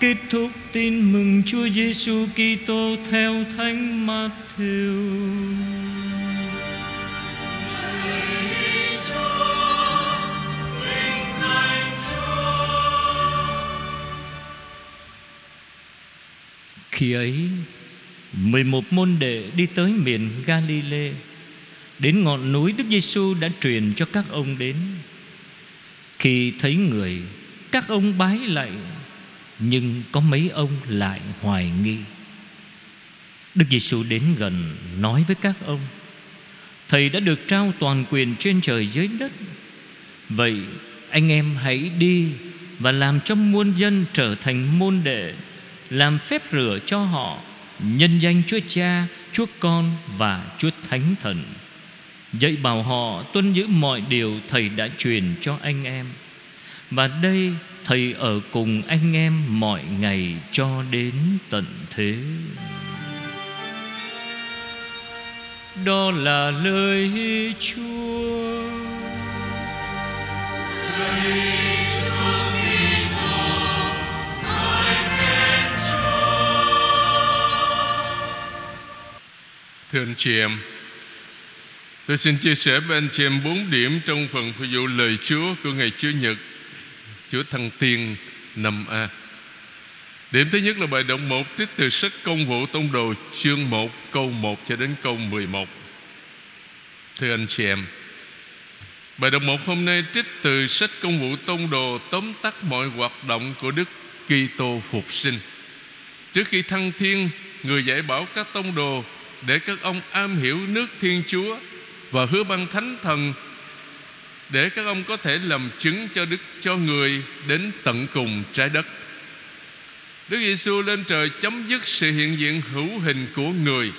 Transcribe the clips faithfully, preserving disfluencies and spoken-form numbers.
Kết thúc tin mừng Chúa Giêsu Kitô theo Thánh Mátthêu. Khi ấy, mười một môn đệ đi tới miền Galilê, đến ngọn núi Đức Giêsu đã truyền cho các ông đến. Khi thấy người, các ông bái lạy, nhưng có mấy ông lại hoài nghi. Đức Giêsu đến gần nói với các ông: Thầy đã được trao toàn quyền trên trời dưới đất. Vậy anh em hãy đi và làm cho muôn dân trở thành môn đệ, làm phép rửa cho họ nhân danh Chúa Cha, Chúa Con và Chúa Thánh Thần, dạy bảo họ tuân giữ mọi điều Thầy đã truyền cho anh em. Và đây, Thầy ở cùng anh em mọi ngày cho đến tận thế. Đó là lời Chúa. Lời Chúa Kitô, ngợi khen Chúa. Thưa anh chị em, tôi xin chia sẻ với anh chị em bốn điểm trong phần phụ vụ lời Chúa của ngày Chúa Nhật Chúa Thăng Thiên năm A. Điểm thứ nhất là bài đọc một trích từ sách Công vụ Tông đồ chương một câu một cho đến câu mười một. Thưa anh chị em, bài đọc một hôm nay trích từ sách Công vụ Tông đồ tóm tắt mọi hoạt động của Đức Kitô phục sinh. Trước khi thăng thiên, người dạy bảo các tông đồ để các ông am hiểu nước Thiên Chúa và hứa ban Thánh Thần để các ông có thể làm chứng cho Đức cho người đến tận cùng trái đất. Đức Giêsu lên trời chấm dứt sự hiện diện hữu hình của người,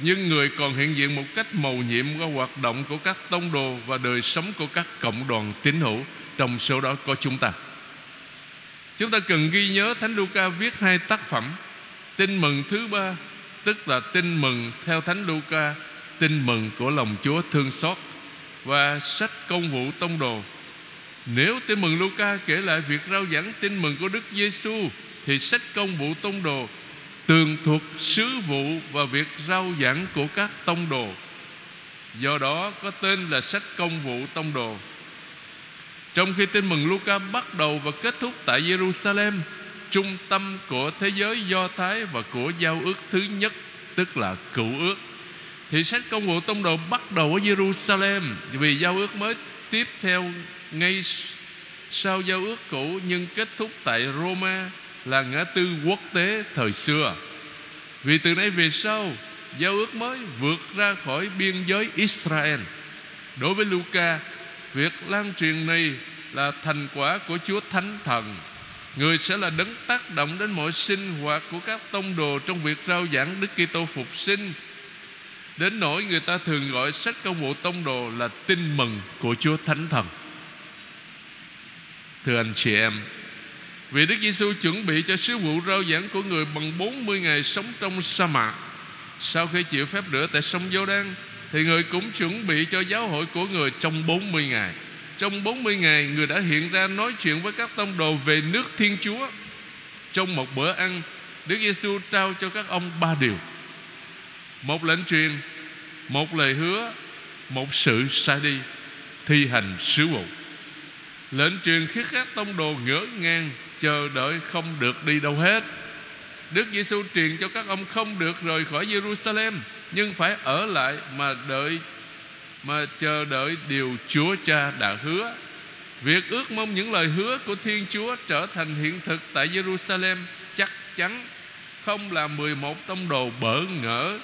nhưng người còn hiện diện một cách mầu nhiệm qua hoạt động của các tông đồ và đời sống của các cộng đoàn tín hữu, trong số đó có chúng ta. Chúng ta cần ghi nhớ Thánh Luca viết hai tác phẩm Tin mừng thứ ba, tức là Tin mừng theo Thánh Luca, Tin mừng của lòng Chúa thương xót, và sách Công vụ Tông đồ. Nếu Tin mừng Luca kể lại việc rao giảng tin mừng của Đức Giêsu, thì sách Công vụ Tông đồ tường thuật sứ vụ và việc rao giảng của các tông đồ. Do đó có tên là sách Công vụ Tông đồ. Trong khi Tin mừng Luca bắt đầu và kết thúc tại Jerusalem, trung tâm của thế giới Do Thái và của giao ước thứ nhất, tức là Cựu ước, thì sách Công vụ Tông đồ bắt đầu ở Jerusalem, vì giao ước mới tiếp theo ngay sau giao ước cũ, nhưng kết thúc tại Roma, là ngã tư quốc tế thời xưa. Vì từ nay về sau, giao ước mới vượt ra khỏi biên giới Israel. Đối với Luca, việc lan truyền này là thành quả của Chúa Thánh Thần. Người sẽ là đấng tác động đến mọi sinh hoạt của các tông đồ trong việc rao giảng Đức Kitô phục sinh, đến nỗi người ta thường gọi sách Công vụ Tông đồ là Tin mừng của Chúa Thánh Thần. Thưa anh chị em, vì Đức Giêsu chuẩn bị cho sứ vụ rao giảng của người bằng bốn mươi ngày sống trong sa mạc, sau khi chịu phép rửa tại sông Giođan, thì người cũng chuẩn bị cho giáo hội của người trong bốn mươi ngày. Trong bốn mươi ngày, người đã hiện ra nói chuyện với các tông đồ về nước Thiên Chúa. Trong một bữa ăn, Đức Giêsu trao cho các ông ba điều: một lệnh truyền, một lời hứa, một sự sai đi thi hành sứ vụ. Lệnh truyền khiến các tông đồ ngỡ ngàng, chờ đợi không được đi đâu hết. Đức Giêsu truyền cho các ông không được rời khỏi Jerusalem, nhưng phải ở lại mà đợi mà chờ đợi điều Chúa Cha đã hứa. Việc ước mong những lời hứa của Thiên Chúa trở thành hiện thực tại Jerusalem chắc chắn không là mười một tông đồ bỡ ngỡ,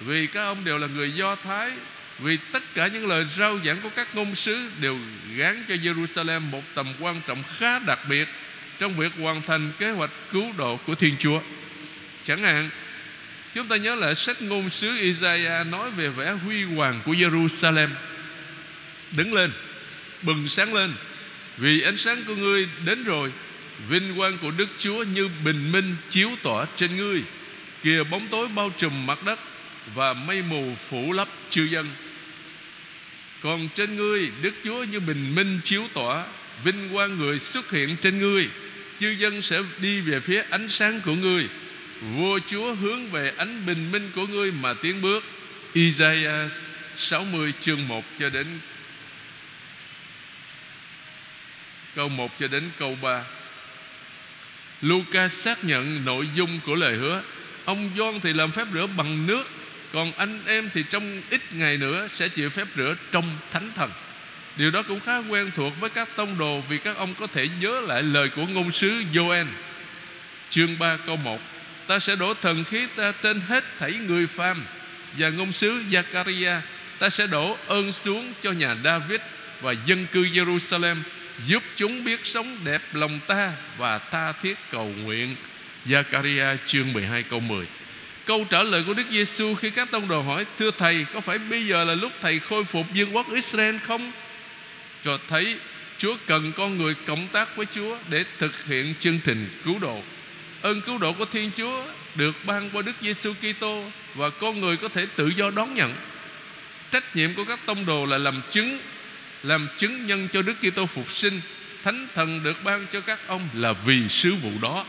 vì các ông đều là người Do Thái, vì tất cả những lời rao giảng của các ngôn sứ đều gán cho Jerusalem một tầm quan trọng khá đặc biệt trong việc hoàn thành kế hoạch cứu độ của Thiên Chúa. Chẳng hạn, chúng ta nhớ lại sách ngôn sứ Isaiah nói về vẻ huy hoàng của Jerusalem: Đứng lên, bừng sáng lên, vì ánh sáng của ngươi đến rồi, vinh quang của Đức Chúa như bình minh chiếu tỏa trên ngươi. Kìa, bóng tối bao trùm mặt đất và mây mù phủ lấp chư dân, còn trên ngươi Đức Chúa như bình minh chiếu tỏa, vinh quang người xuất hiện trên ngươi. chư dân sẽ đi về phía ánh sáng của ngươi, vua chúa hướng về ánh bình minh của ngươi mà tiến bước. Isaiah sáu mươi chương một cho đến câu một cho đến câu ba. Luca xác nhận nội dung của lời hứa. Ông Gioan thì làm phép rửa bằng nước, còn anh em thì trong ít ngày nữa sẽ chịu phép rửa trong thánh thần. Điều đó cũng khá quen thuộc với các tông đồ, vì các ông có thể nhớ lại lời của ngôn sứ Yoel chương ba câu một: ta sẽ đổ thần khí ta trên hết thảy người phàm. Và ngôn sứ Zacharia: ta sẽ đổ ơn xuống cho nhà David và dân cư Jerusalem, giúp chúng biết sống đẹp lòng ta và tha thiết cầu nguyện. Zacharia chương mười hai câu mười. Câu trả lời của Đức Giêsu khi các tông đồ hỏi: thưa Thầy, có phải bây giờ là lúc Thầy khôi phục vương quốc Israel không? Cho thấy Chúa cần con người cộng tác với Chúa để thực hiện chương trình cứu độ. Ơn cứu độ của Thiên Chúa được ban qua Đức Giêsu Kitô và con người có thể tự do đón nhận. Trách nhiệm của các tông đồ là làm chứng, làm chứng nhân cho Đức Kitô phục sinh. Thánh thần được ban cho các ông là vì sứ vụ đó.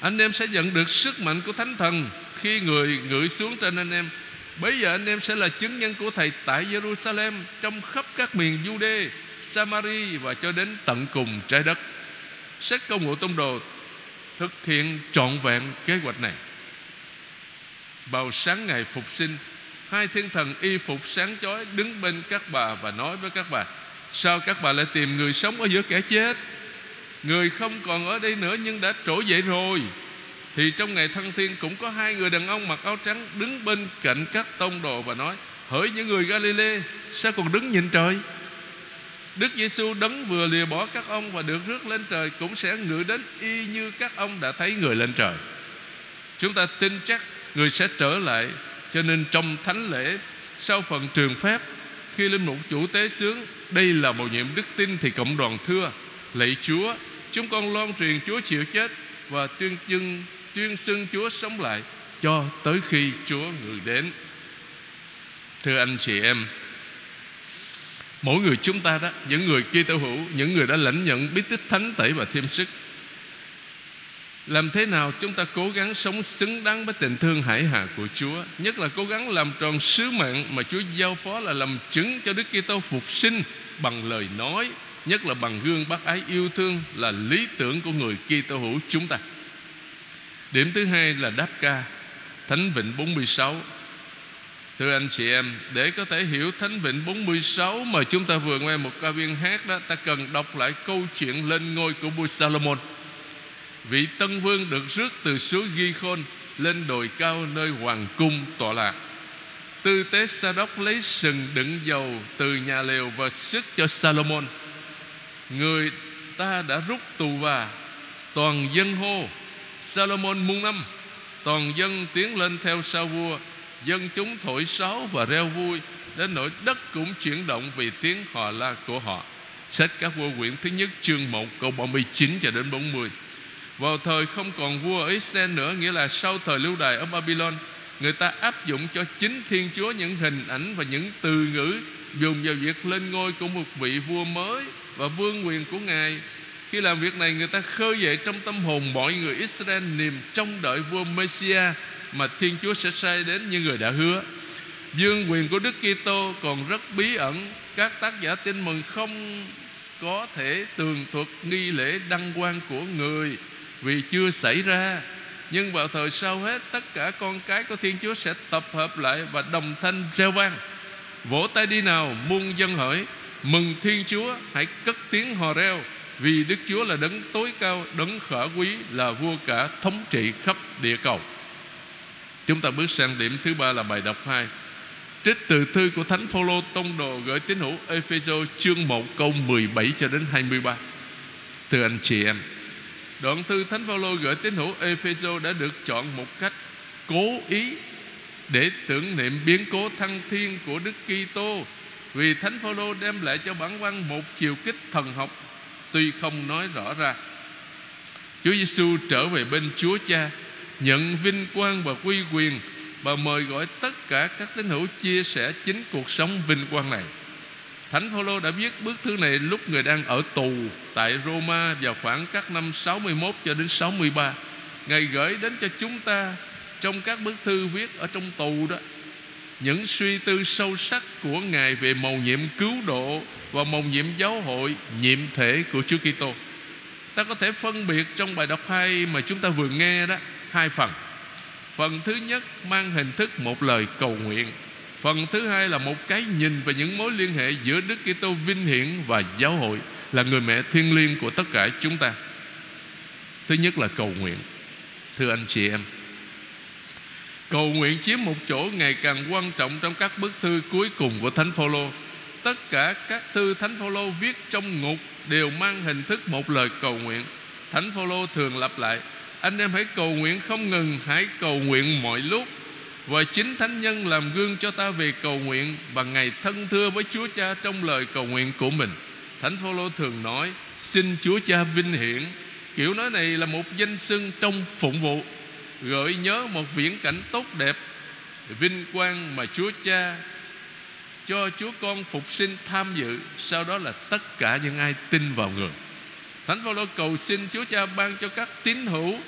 Anh em sẽ nhận được sức mạnh của Thánh thần khi người ngự xuống trên anh em. Bây giờ anh em sẽ là chứng nhân của Thầy tại Jerusalem, trong khắp các miền Judah, Samari và cho đến tận cùng trái đất. Sách Công vụ Tông đồ thực hiện trọn vẹn kế hoạch này. Vào sáng ngày phục sinh, hai thiên thần y phục sáng chói đứng bên các bà và nói với các bà: sao các bà lại tìm người sống ở giữa kẻ chết? Người không còn ở đây nữa nhưng đã trỗi dậy rồi. Thì trong ngày thăng thiên cũng có hai người đàn ông mặc áo trắng đứng bên cạnh các tông đồ và nói: hỡi những người Galilê, sao còn đứng nhìn trời? Đức Giêsu đấng vừa lìa bỏ các ông và được rước lên trời cũng sẽ ngự đến y như các ông đã thấy người lên trời. Chúng ta tin chắc người sẽ trở lại. Cho nên trong thánh lễ, sau phần trường phép, khi linh mục chủ tế xướng đây là mầu nhiệm đức tin, thì cộng đoàn thưa: lạy Chúa, chúng con loan truyền Chúa chịu chết và tuyên dưng tuyên xưng Chúa sống lại cho tới khi Chúa ngự đến. Thưa anh chị em, mỗi người chúng ta đó, những người Kitô hữu, những người đã lãnh nhận bí tích thánh tẩy và thêm sức, làm thế nào chúng ta cố gắng sống xứng đáng với tình thương hải hà của Chúa, nhất là cố gắng làm tròn sứ mạng mà Chúa giao phó là làm chứng cho Đức Kitô phục sinh bằng lời nói, nhất là bằng gương bác ái yêu thương, là lý tưởng của người Kitô hữu chúng ta. Điểm thứ hai là đáp ca Thánh Vịnh bốn mươi sáu. Thưa anh chị em, để có thể hiểu Thánh Vịnh bốn mươi sáu mà chúng ta vừa nghe một ca viên hát đó, ta cần đọc lại câu chuyện lên ngôi của vua Salomon. Vị tân vương được rước từ xứ Gi-khôn lên đồi cao nơi hoàng cung tọa lạc. Tư tế Sa-đốc lấy sừng đựng dầu từ nhà lều và sức cho Salomon. Người ta đã rút tù và toàn dân hô Salomon muôn năm. Toàn dân tiến lên theo sau vua, dân chúng thổi sáo và reo vui, đến nỗi đất cũng chuyển động vì tiếng hò la của họ. Sách Các Vua quyển thứ nhất chương một câu ba mươi chín cho đến bốn mươi. Vào thời không còn vua ở Israel nữa, nghĩa là sau thời lưu đày ở Babylon, người ta áp dụng cho chính Thiên Chúa những hình ảnh và những từ ngữ dùng vào việc lên ngôi của một vị vua mới và vương quyền của Ngài. Khi làm việc này, người ta khơi dậy trong tâm hồn mọi người Israel niềm trông đợi vua Messiah mà Thiên Chúa sẽ sai đến như người đã hứa. Vương quyền của Đức Kitô còn rất bí ẩn. Các tác giả tin mừng không có thể tường thuật nghi lễ đăng quang của người vì chưa xảy ra. Nhưng vào thời sau hết, tất cả con cái của Thiên Chúa sẽ tập hợp lại và đồng thanh reo vang. Vỗ tay đi nào, muôn dân hỡi, mừng Thiên Chúa, hãy cất tiếng hò reo, vì Đức Chúa là đấng tối cao, đấng khả quý, là vua cả thống trị khắp địa cầu. Chúng ta bước sang điểm thứ ba là bài đọc hai, trích từ thư của Thánh Phaolô tông đồ gửi tín hữu Ê-phê-sô chương một câu mười bảy cho đến hai mươi ba. Thưa anh chị em, đoạn thư Thánh Phaolô gửi tín hữu Ê-phê-sô đã được chọn một cách cố ý để tưởng niệm biến cố thăng thiên của Đức Kitô, vì Thánh Phaolô đem lại cho bản văn một chiều kích thần học tuy không nói rõ ra. Chúa Giêsu trở về bên Chúa Cha, nhận vinh quang và uy quyền, và mời gọi tất cả các tín hữu chia sẻ chính cuộc sống vinh quang này. Thánh Phaolô đã viết bức thư này lúc người đang ở tù tại Roma vào khoảng các năm sáu mươi mốt cho đến sáu mươi ba. Ngài gửi đến cho chúng ta trong các bức thư viết ở trong tù đó những suy tư sâu sắc của Ngài về mầu nhiệm cứu độ và mầu nhiệm giáo hội, nhiệm thể của Chúa Kitô. Ta có thể phân biệt trong bài đọc hai mà chúng ta vừa nghe đó hai phần. Phần thứ nhất mang hình thức một lời cầu nguyện. Phần thứ hai là một cái nhìn về những mối liên hệ giữa Đức Kitô vinh hiển và giáo hội, là người mẹ thiêng liêng của tất cả chúng ta. Thứ nhất là cầu nguyện. Thưa anh chị em, cầu nguyện chiếm một chỗ ngày càng quan trọng trong các bức thư cuối cùng của Thánh Phaolô. Tất cả các thư Thánh Phaolô viết trong ngục đều mang hình thức một lời cầu nguyện. Thánh Phaolô thường lặp lại: anh em hãy cầu nguyện không ngừng, hãy cầu nguyện mọi lúc. Và chính thánh nhân làm gương cho ta về cầu nguyện, và Ngài thân thưa với Chúa Cha trong lời cầu nguyện của mình. Thánh Phaolô thường nói: xin Chúa Cha vinh hiển. Kiểu nói này là một danh xưng trong phụng vụ, gợi nhớ một viễn cảnh tốt đẹp, vinh quang mà Chúa Cha cho Chúa Con phục sinh tham dự, sau đó là tất cả những ai tin vào Người. Thánh Phaolô cầu xin Chúa Cha ban cho các tín hữu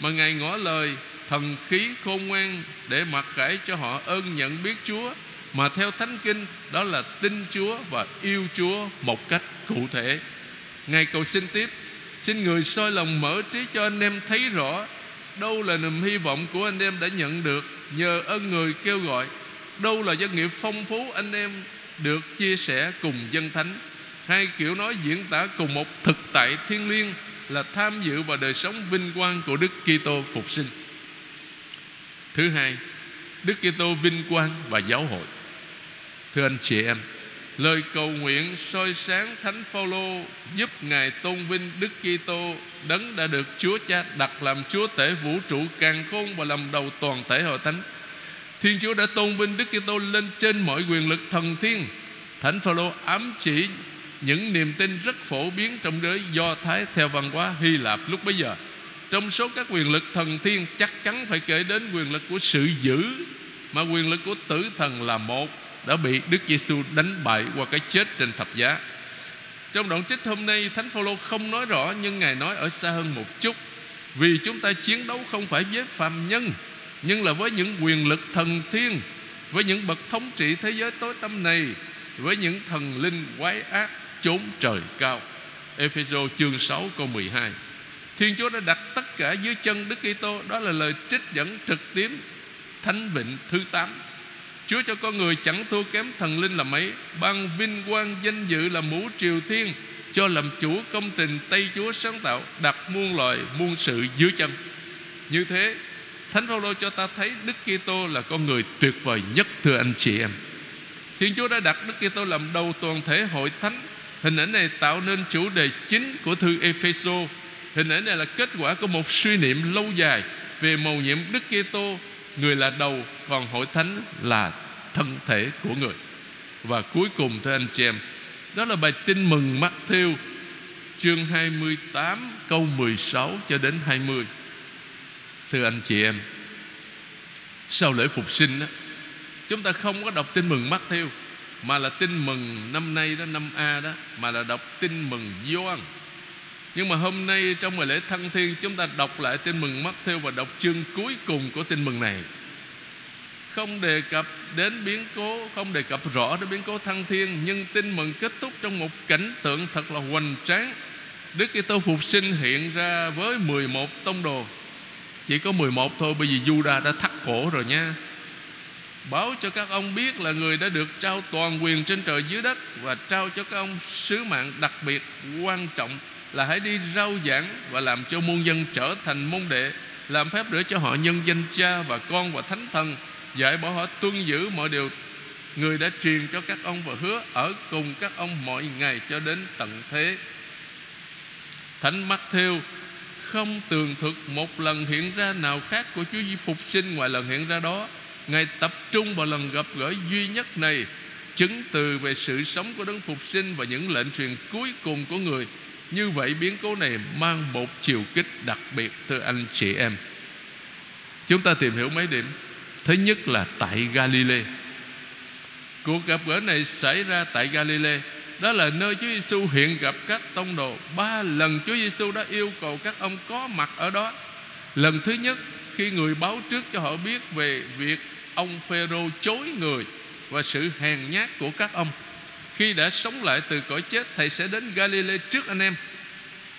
mà Ngài ngỏ lời thần khí khôn ngoan để mặc khải cho họ ơn nhận biết Chúa, mà theo Thánh Kinh đó là tin Chúa và yêu Chúa một cách cụ thể. Ngài cầu xin tiếp: xin Người soi lòng mở trí cho anh em thấy rõ đâu là niềm hy vọng của anh em đã nhận được nhờ ơn Người kêu gọi, đâu là dân nghiệp phong phú anh em được chia sẻ cùng dân thánh. Hai kiểu nói diễn tả cùng một thực tại thiêng liêng là tham dự vào đời sống vinh quang của Đức Kitô phục sinh. Thứ hai, Đức Kitô vinh quang và giáo hội. Thưa anh chị em, lời cầu nguyện soi sáng Thánh Phaolô giúp Ngài tôn vinh Đức Kitô, đấng đã được Chúa Cha đặt làm Chúa tể vũ trụ càn khôn và làm đầu toàn thể hội thánh. Thiên Chúa đã tôn vinh Đức Kitô lên trên mọi quyền lực thần thiên. Thánh Phaolô ám chỉ những niềm tin rất phổ biến trong giới Do Thái theo văn hóa Hy Lạp lúc bấy giờ. Trong số các quyền lực thần thiên, chắc chắn phải kể đến quyền lực của sự dữ, mà quyền lực của tử thần là một, đã bị Đức Giêsu đánh bại qua cái chết trên thập giá. Trong đoạn trích hôm nay, Thánh Phaolô không nói rõ, nhưng Ngài nói ở xa hơn một chút: vì chúng ta chiến đấu không phải với phàm nhân, nhưng là với những quyền lực thần thiên, với những bậc thống trị thế giới tối tăm này, với những thần linh quái ác chốn trời cao. Ê-phê-sô chương sáu câu mười hai. Thiên Chúa đã đặt tất cả dưới chân Đức Kitô. Đó là lời trích dẫn trực tiếp Thánh Vịnh thứ tám. Chúa cho con người chẳng thua kém thần linh là mấy, ban vinh quang danh dự là mũ triều thiên, cho làm chủ công trình tay Chúa sáng tạo, đặt muôn loài muôn sự dưới chân. Như thế, Thánh Phaolô cho ta thấy Đức Kitô là con người tuyệt vời nhất. Thưa anh chị em, Thiên Chúa đã đặt Đức Kitô làm đầu toàn thể hội thánh. Hình ảnh này tạo nên chủ đề chính của thư Ê-phê-sô. Hình ảnh này là kết quả của một suy niệm lâu dài về mầu nhiệm Đức Kitô. Người là đầu, còn hội thánh là thân thể của Người. Và cuối cùng, thưa anh chị em, đó là bài tin mừng Mátthêu chương hai mươi tám câu mười sáu cho đến hai mươi. Thưa anh chị em, sau lễ phục sinh đó, chúng ta không có đọc tin mừng Mátthêu, mà là tin mừng năm nay đó, năm A đó, mà là đọc tin mừng Gioan. Nhưng mà hôm nay trong ngày lễ Thăng Thiên, chúng ta đọc lại tin mừng Mátthêu và đọc chương cuối cùng của tin mừng này. Không đề cập đến biến cố, không đề cập rõ đến biến cố Thăng Thiên, nhưng tin mừng kết thúc trong một cảnh tượng thật là hoành tráng. Đức Kitô phục sinh hiện ra với mười một tông đồ. Chỉ có mười một thôi, bởi vì Judah đã thắt cổ rồi nha. Báo cho các ông biết là Người đã được trao toàn quyền trên trời dưới đất, và trao cho các ông sứ mạng đặc biệt quan trọng là hãy đi rao giảng và làm cho muôn dân trở thành môn đệ, làm phép rửa cho họ nhân danh Cha và Con và Thánh Thần, dạy bảo họ tuân giữ mọi điều Người đã truyền cho các ông, và hứa ở cùng các ông mọi ngày cho đến tận thế. Thánh Mátthêu không tường thuật một lần hiện ra nào khác của Chúa Giêsu phục sinh ngoài lần hiện ra đó. Ngài tập trung vào lần gặp gỡ duy nhất này, chứng từ về sự sống của Đấng phục sinh và những lệnh truyền cuối cùng của Người. Như vậy, biến cố này mang một chiều kích đặc biệt. Thưa anh chị em, chúng ta tìm hiểu mấy điểm. Thứ nhất là tại Galilê. Cuộc gặp gỡ này xảy ra tại Galilee, đó là nơi Chúa Giêsu hiện gặp các tông đồ. Ba lần Chúa Giêsu đã yêu cầu các ông có mặt ở đó. Lần thứ nhất, khi người báo trước cho họ biết về việc ông Phêrô chối người và sự hèn nhát của các ông. Khi đã sống lại từ cõi chết, Thầy sẽ đến Galilee trước anh em.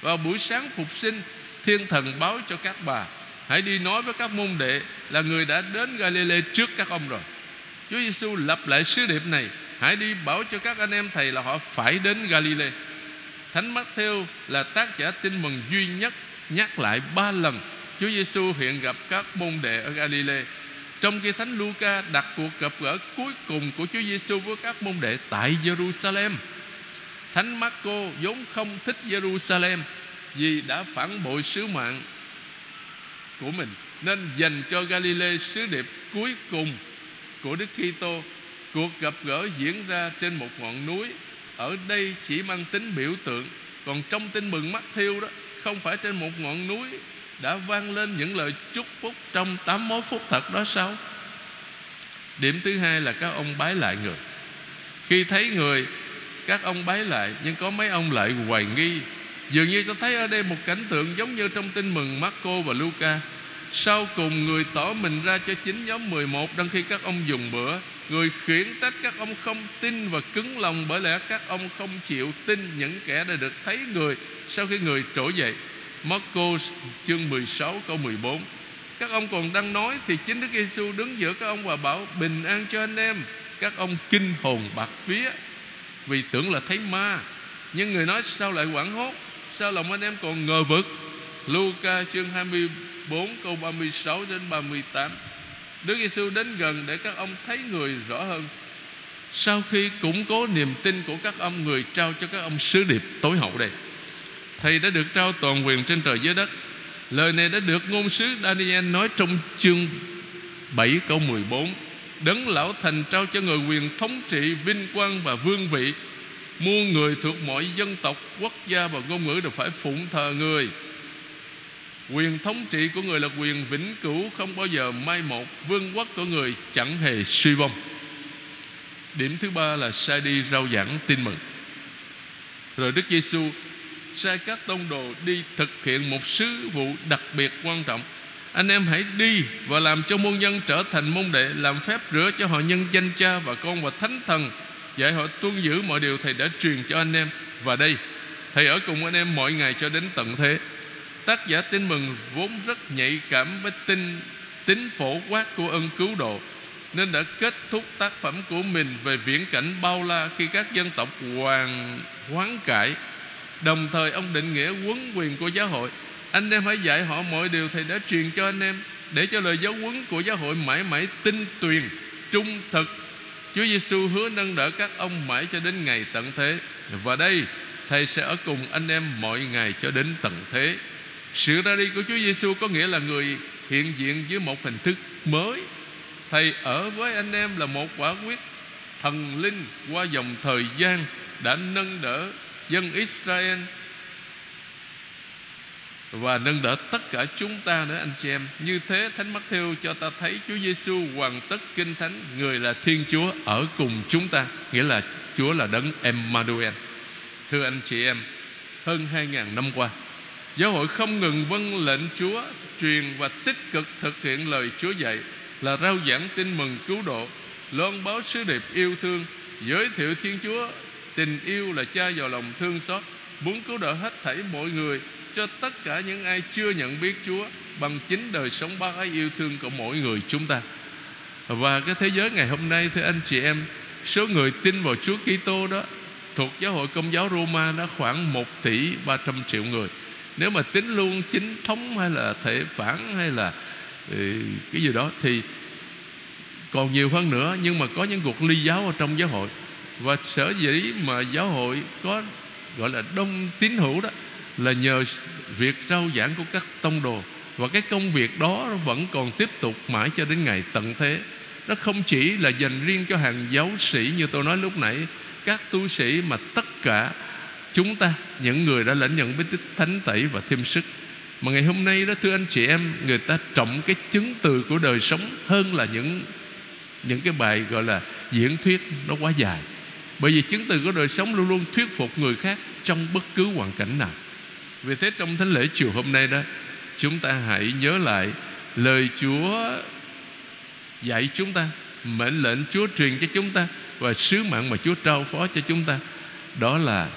Vào buổi sáng phục sinh, thiên thần báo cho các bà: hãy đi nói với các môn đệ là người đã đến Galilee trước các ông rồi. Chúa Giêsu lặp lại sứ điệp này: hãy đi bảo cho các anh em Thầy là họ phải đến Galilee. Thánh Mátthêu là tác giả tin mừng duy nhất nhắc lại ba lần Chúa Giêsu hiện gặp các môn đệ ở Galilee, trong khi Thánh Luca đặt cuộc gặp gỡ cuối cùng của Chúa Giêsu với các môn đệ tại Jerusalem. Thánh Máccô vốn không thích Jerusalem vì đã phản bội sứ mạng của mình, nên dành cho Galilee sứ điệp cuối cùng của Đức Kitô. Cuộc gặp gỡ diễn ra trên một ngọn núi, ở đây chỉ mang tính biểu tượng. Còn trong tin mừng Mátthêu đó, không phải trên một ngọn núi đã vang lên những lời chúc phúc trong tám mươi mốt phút thật đó sao? Điểm thứ hai là các ông bái lại người. Khi thấy người, các ông bái lại, nhưng có mấy ông lại hoài nghi. Dường như tôi thấy ở đây một cảnh tượng giống như trong tin mừng Máccô và Luca. Sau cùng người tỏ mình ra cho chính nhóm mười một đang khi các ông dùng bữa. Người khiển trách các ông không tin và cứng lòng, bởi lẽ các ông không chịu tin những kẻ đã được thấy người sau khi người trỗi dậy. Máccô chương mười sáu câu mười bốn. Các ông còn đang nói thì chính Đức Giêsu đứng giữa các ông và bảo: bình an cho anh em. Các ông kinh hồn bạc vía vì tưởng là thấy ma, nhưng người nói sao lại hoảng hốt, sao lòng anh em còn ngờ vực. Luca chương hai mươi bốn câu ba mươi sáu đến ba mươi tám. Đức Giêsu đến gần để các ông thấy người rõ hơn. Sau khi củng cố niềm tin của các ông, người trao cho các ông sứ điệp tối hậu đây: Thầy đã được trao toàn quyền trên trời dưới đất. Lời này đã được ngôn sứ Daniel nói trong chương bảy câu mười bốn: Đấng lão thành trao cho người quyền thống trị, vinh quang và vương vị. Muôn người thuộc mọi dân tộc, quốc gia và ngôn ngữ đều phải phụng thờ người. Quyền thống trị của người là quyền vĩnh cửu, không bao giờ mai một. Vương quốc của người chẳng hề suy vong. Điểm thứ ba là sai đi rao giảng tin mừng. Rồi Đức Giêsu sai các tông đồ đi thực hiện một sứ vụ đặc biệt quan trọng. Anh em hãy đi và làm cho muôn dân trở thành môn đệ, làm phép rửa cho họ nhân danh Cha và Con và Thánh Thần, dạy họ tuân giữ mọi điều Thầy đã truyền cho anh em. Và đây, Thầy ở cùng anh em mọi ngày cho đến tận thế. Tác giả tin mừng vốn rất nhạy cảm với tin tính phổ quát của ân cứu độ, nên đã kết thúc tác phẩm của mình về viễn cảnh bao la khi các dân tộc hoàn hoán cải. Đồng thời ông định nghĩa huấn quyền của giáo hội: anh em hãy dạy họ mọi điều Thầy đã truyền cho anh em, để cho lời giáo huấn của giáo hội mãi mãi tinh tuyền, trung thực. Chúa Giêsu hứa nâng đỡ các ông mãi cho đến ngày tận thế. Và đây, Thầy sẽ ở cùng anh em mọi ngày cho đến tận thế. Sự ra đi của Chúa Giêsu có nghĩa là người hiện diện dưới một hình thức mới. Thầy ở với anh em là một quả quyết thần linh qua dòng thời gian đã nâng đỡ dân Israel và nâng đỡ tất cả chúng ta nữa, anh chị em. Như thế, Thánh Mátthêu cho ta thấy Chúa Giêsu hoàn tất Kinh Thánh. Người là Thiên Chúa ở cùng chúng ta, nghĩa là Chúa là Đấng Emmanuel. Thưa anh chị em, hơn hai nghìn năm qua, giáo hội không ngừng vâng lệnh Chúa, truyền và tích cực thực hiện lời Chúa dạy là rao giảng tin mừng cứu độ, loan báo sứ điệp yêu thương, giới thiệu Thiên Chúa tình yêu là Cha giàu lòng thương xót, muốn cứu độ hết thảy mọi người, cho tất cả những ai chưa nhận biết Chúa bằng chính đời sống bác ái yêu thương của mỗi người chúng ta. Và cái thế giới ngày hôm nay, thưa anh chị em, số người tin vào Chúa Kitô đó thuộc giáo hội Công giáo Roma nó khoảng một tỷ ba trăm triệu người. Nếu mà tính luôn chính thống hay là thể phản hay là cái gì đó thì còn nhiều hơn nữa. Nhưng mà có những cuộc ly giáo ở trong giáo hội, và sở dĩ mà giáo hội có gọi là đông tín hữu đó là nhờ việc rao giảng của các tông đồ. Và cái công việc đó vẫn còn tiếp tục mãi cho đến ngày tận thế. Nó không chỉ là dành riêng cho hàng giáo sĩ như tôi nói lúc nãy, các tu sĩ, mà tất cả chúng ta, những người đã lãnh nhận bí tích thánh tẩy và thêm sức. Mà ngày hôm nay đó, thưa anh chị em, người ta trọng cái chứng từ của đời sống hơn là những những cái bài gọi là diễn thuyết nó quá dài. Bởi vì chứng từ của đời sống luôn luôn thuyết phục người khác trong bất cứ hoàn cảnh nào. Vì thế trong thánh lễ chiều hôm nay đó, chúng ta hãy nhớ lại lời Chúa dạy chúng ta, mệnh lệnh Chúa truyền cho chúng ta và sứ mạng mà Chúa trao phó cho chúng ta. Đó là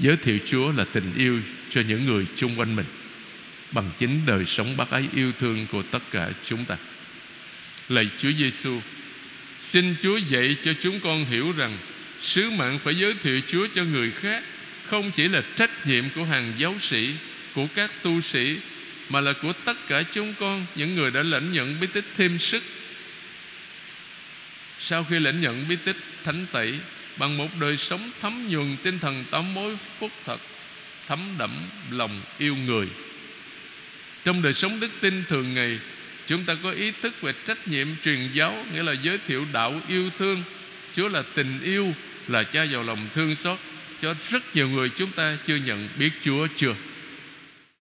giới thiệu Chúa là tình yêu cho những người xung quanh mình bằng chính đời sống bác ái yêu thương của tất cả chúng ta. Lạy Chúa Giêsu, xin Chúa dạy cho chúng con hiểu rằng sứ mạng phải giới thiệu Chúa cho người khác không chỉ là trách nhiệm của hàng giáo sĩ, của các tu sĩ, mà là của tất cả chúng con, những người đã lãnh nhận bí tích thêm sức. Sau khi lãnh nhận bí tích thánh tẩy bằng một đời sống thấm nhuần tinh thần tám mối phúc thật, thấm đẫm lòng yêu người, trong đời sống đức tin thường ngày, chúng ta có ý thức về trách nhiệm truyền giáo, nghĩa là giới thiệu đạo yêu thương. Chúa là tình yêu, là cha giàu lòng thương xót. Cho rất nhiều người chúng ta chưa nhận biết Chúa chưa